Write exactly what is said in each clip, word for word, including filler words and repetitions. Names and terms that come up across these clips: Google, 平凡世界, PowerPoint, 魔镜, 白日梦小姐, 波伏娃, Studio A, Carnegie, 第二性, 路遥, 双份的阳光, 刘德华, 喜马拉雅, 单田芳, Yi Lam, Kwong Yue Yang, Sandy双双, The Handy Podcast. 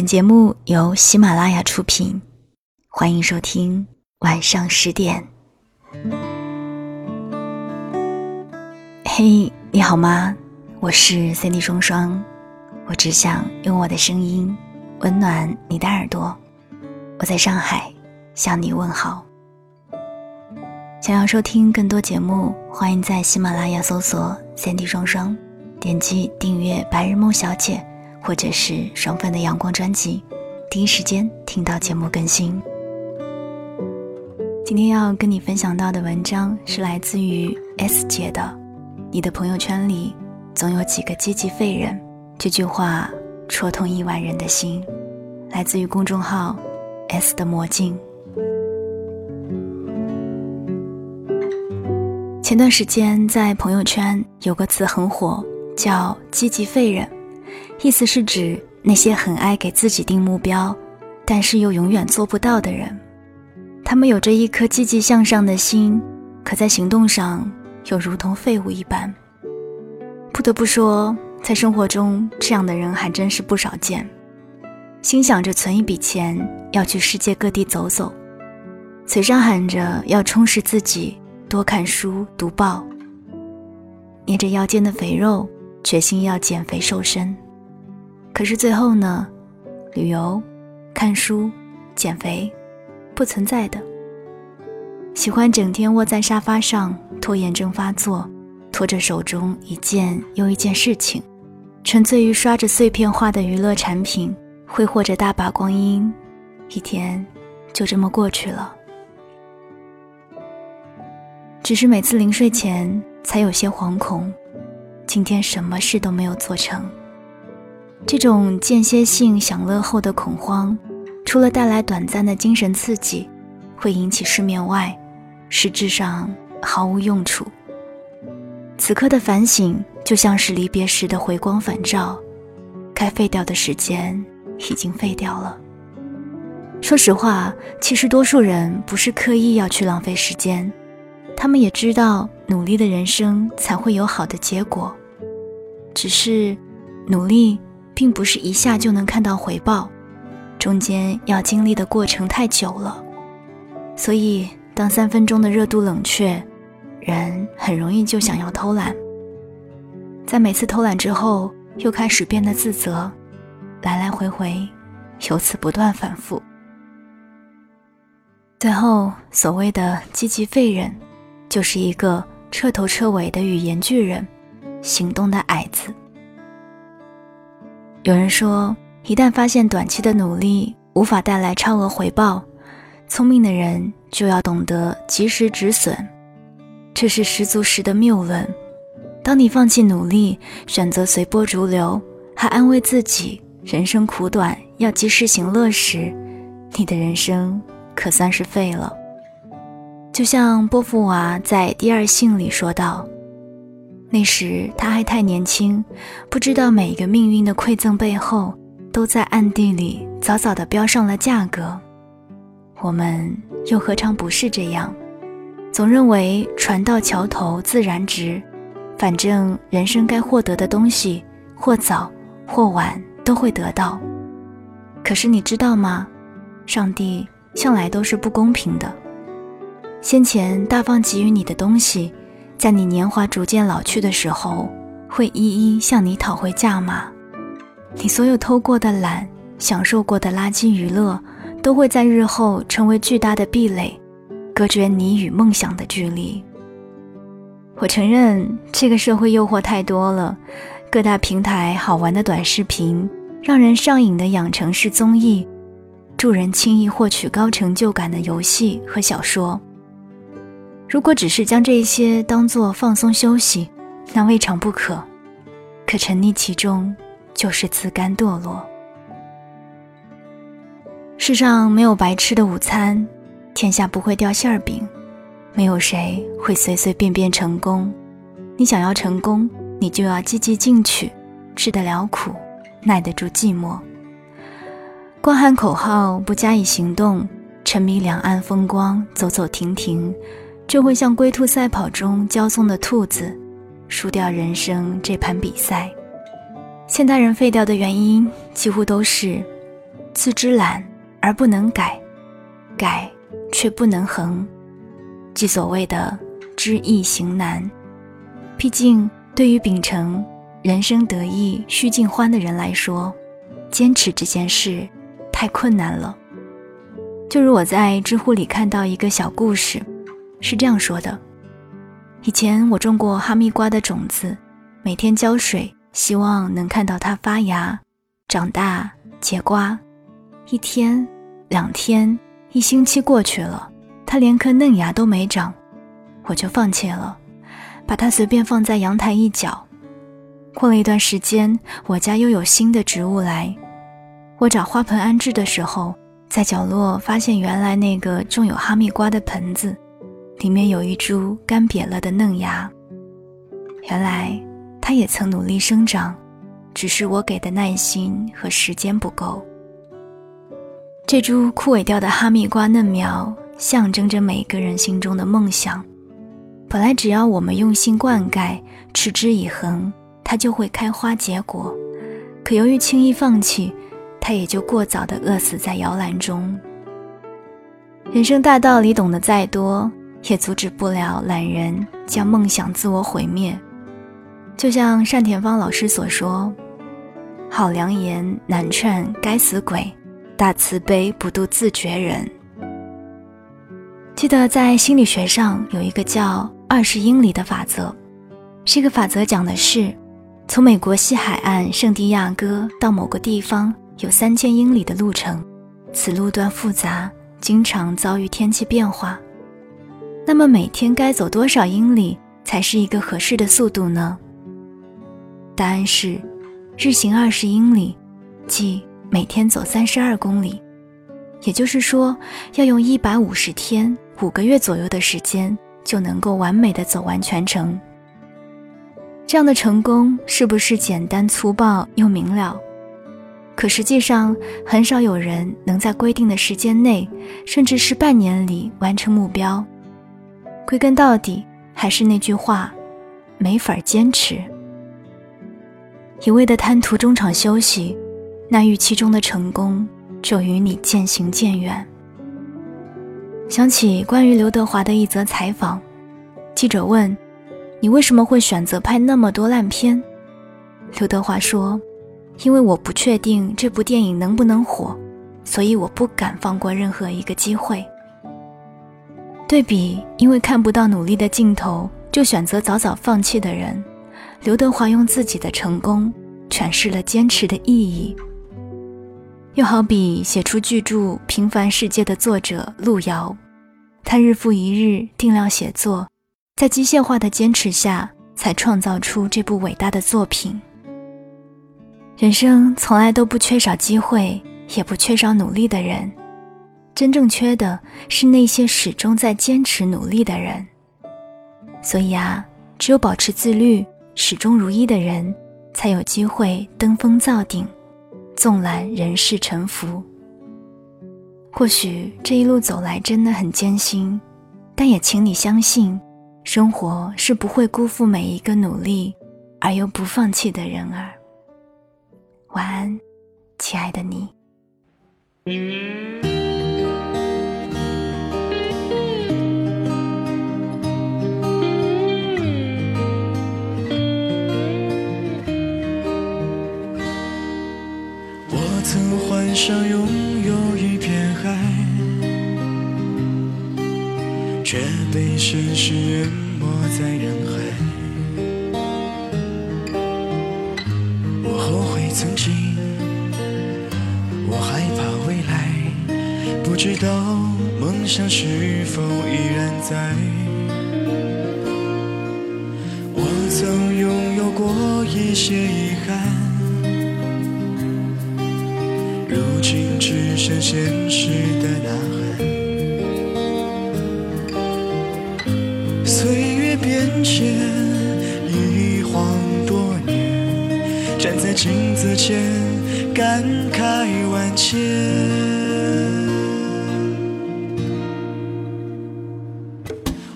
本节目由喜马拉雅出品，欢迎收听晚上十点。嘿，你好吗？我是 Sandy 双双，我只想用我的声音温暖你的耳朵。我在上海向你问好。想要收听更多节目，欢迎在喜马拉雅搜索 Sandy 双双，点击订阅白日梦小姐或者是双份的阳光专辑，第一时间听到节目更新。今天要跟你分享到的文章是来自于 S 姐的，你的朋友圈里总有几个积极废人，这句话戳痛亿万人的心，来自于公众号 S 的魔镜。前段时间在朋友圈有个词很火，叫积极废人，意思是指那些很爱给自己定目标，但是又永远做不到的人。他们有着一颗积极向上的心，可在行动上又如同废物一般。不得不说，在生活中这样的人还真是不少见。心想着存一笔钱要去世界各地走走，嘴上喊着要充实自己，多看书读报，捏着腰间的肥肉决心要减肥瘦身，可是最后呢，旅游、看书、减肥，不存在的。喜欢整天窝在沙发上，拖延症发作，拖着手中一件又一件事情，沉醉于刷着碎片化的娱乐产品，挥霍着大把光阴，一天就这么过去了。只是每次临睡前才有些惶恐，今天什么事都没有做成。这种间歇性享乐后的恐慌，除了带来短暂的精神刺激，会引起失眠外，实质上毫无用处。此刻的反省就像是离别时的回光返照，该废掉的时间已经废掉了。说实话，其实多数人不是刻意要去浪费时间，他们也知道努力的人生才会有好的结果。只是努力并不是一下就能看到回报，中间要经历的过程太久了，所以当三分钟的热度冷却，人很容易就想要偷懒，在每次偷懒之后又开始变得自责，来来回回，由此不断反复。最后所谓的积极废人，就是一个彻头彻尾的语言巨人，行动的矮子。有人说，一旦发现短期的努力无法带来超额回报，聪明的人就要懂得及时止损。这是十足十的谬论。当你放弃努力，选择随波逐流，还安慰自己人生苦短，要及时行乐时，你的人生可算是废了。就像波伏娃在《第二性》里说道，那时他还太年轻，不知道每一个命运的馈赠背后都在暗地里早早地标上了价格。我们又何尝不是这样，总认为船到桥头自然直，反正人生该获得的东西或早或晚都会得到。可是你知道吗？上帝向来都是不公平的，先前大方给予你的东西，在你年华逐渐老去的时候，会一一向你讨回价码。你所有偷过的懒，享受过的垃圾娱乐，都会在日后成为巨大的壁垒，隔绝你与梦想的距离。我承认这个社会诱惑太多了，各大平台好玩的短视频，让人上瘾的养成式综艺，助人轻易获取高成就感的游戏和小说。如果只是将这些当作放松休息，那未尝不可，可沉溺其中就是自甘堕落。世上没有白吃的午餐，天下不会掉馅儿饼，没有谁会随随便便成功。你想要成功，你就要积极进取，吃得了苦，耐得住寂寞。光喊口号不加以行动，沉迷两岸风光，走走停停，就会像龟兔赛跑中骄纵的兔子，输掉人生这盘比赛。现代人废掉的原因几乎都是自知懒而不能改，改却不能恒，即所谓的知易行难。毕竟对于秉承人生得意须尽欢的人来说，坚持这件事太困难了。就如我在知乎里看到一个小故事，是这样说的：以前我种过哈密瓜的种子，每天浇水，希望能看到它发芽、长大、结瓜。一天、两天、一星期过去了，它连颗嫩芽都没长，我就放弃了，把它随便放在阳台一角。过了一段时间，我家又有新的植物来，我找花盆安置的时候，在角落发现原来那个种有哈密瓜的盆子里面有一株干瘪了的嫩芽，原来它也曾努力生长，只是我给的耐心和时间不够。这株枯萎掉的哈密瓜嫩苗象征着每个人心中的梦想，本来只要我们用心灌溉，持之以恒，它就会开花结果，可由于轻易放弃，他也就过早地饿死在摇篮中。人生大道理懂得再多，也阻止不了懒人将梦想自我毁灭。就像单田芳老师所说，好良言难劝该死鬼，大慈悲不渡自觉人。记得在心理学上有一个叫二十英里的法则，这个法则讲的是从美国西海岸圣地亚哥到某个地方有三千英里的路程，此路段复杂，经常遭遇天气变化。那么每天该走多少英里才是一个合适的速度呢？答案是日行二十英里，即每天走三十二公里。也就是说，要用一百五十天、五个月左右的时间，就能够完美的走完全程。这样的成功是不是简单粗暴又明了？可实际上，很少有人能在规定的时间内，甚至是半年里完成目标。归根到底，还是那句话，没法坚持。一味的贪图中场休息，那预期中的成功就与你渐行渐远。想起关于刘德华的一则采访，记者问：“你为什么会选择拍那么多烂片？”刘德华说：“因为我不确定这部电影能不能火，所以我不敢放过任何一个机会。”对比因为看不到努力的尽头就选择早早放弃的人，刘德华用自己的成功诠释了坚持的意义。又好比写出巨著《平凡世界》的作者路遥，他日复一日定量写作，在机械化的坚持下，才创造出这部伟大的作品。人生从来都不缺少机会，也不缺少努力的人，真正缺的是那些始终在坚持努力的人。所以啊，只有保持自律、始终如一的人，才有机会登峰造顶，纵览人世沉浮。或许这一路走来真的很艰辛，但也请你相信，生活是不会辜负每一个努力而又不放弃的人儿。晚安，亲爱的你。我曾幻想拥有一片海，却被现实淹没在人海。曾经我害怕未来，不知道梦想是否依然在。我曾拥有过一些遗憾，如今只剩现实的呐喊。岁月变迁，一晃多年，站在镜子前，感慨万千。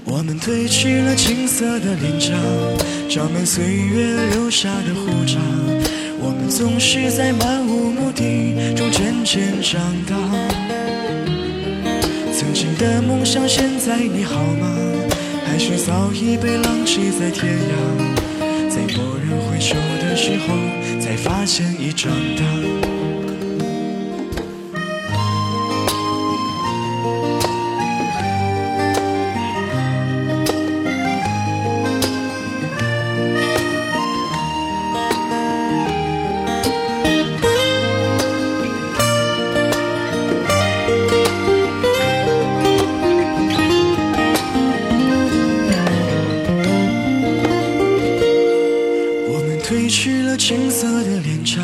我们褪去了青涩的脸颊，长满岁月留下的胡渣。我们总是在漫无目的中渐渐长大。曾经的梦想，现在你好吗？还是早已被浪迹在天涯？在蓦然回首的时候，才发现已长大。褪去了青涩的脸颊，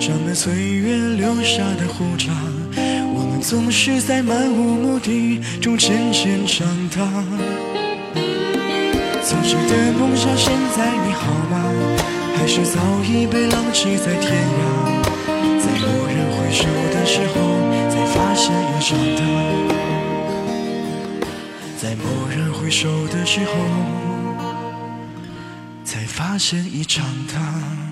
沾满岁月留下的胡渣。我们总是在漫无目的中渐渐长大。曾经的梦想，现在你好吗？还是早已被浪迹在天涯？在蓦然回首的时候，才发现已长大。在蓦然回首的时候，才发现已长大。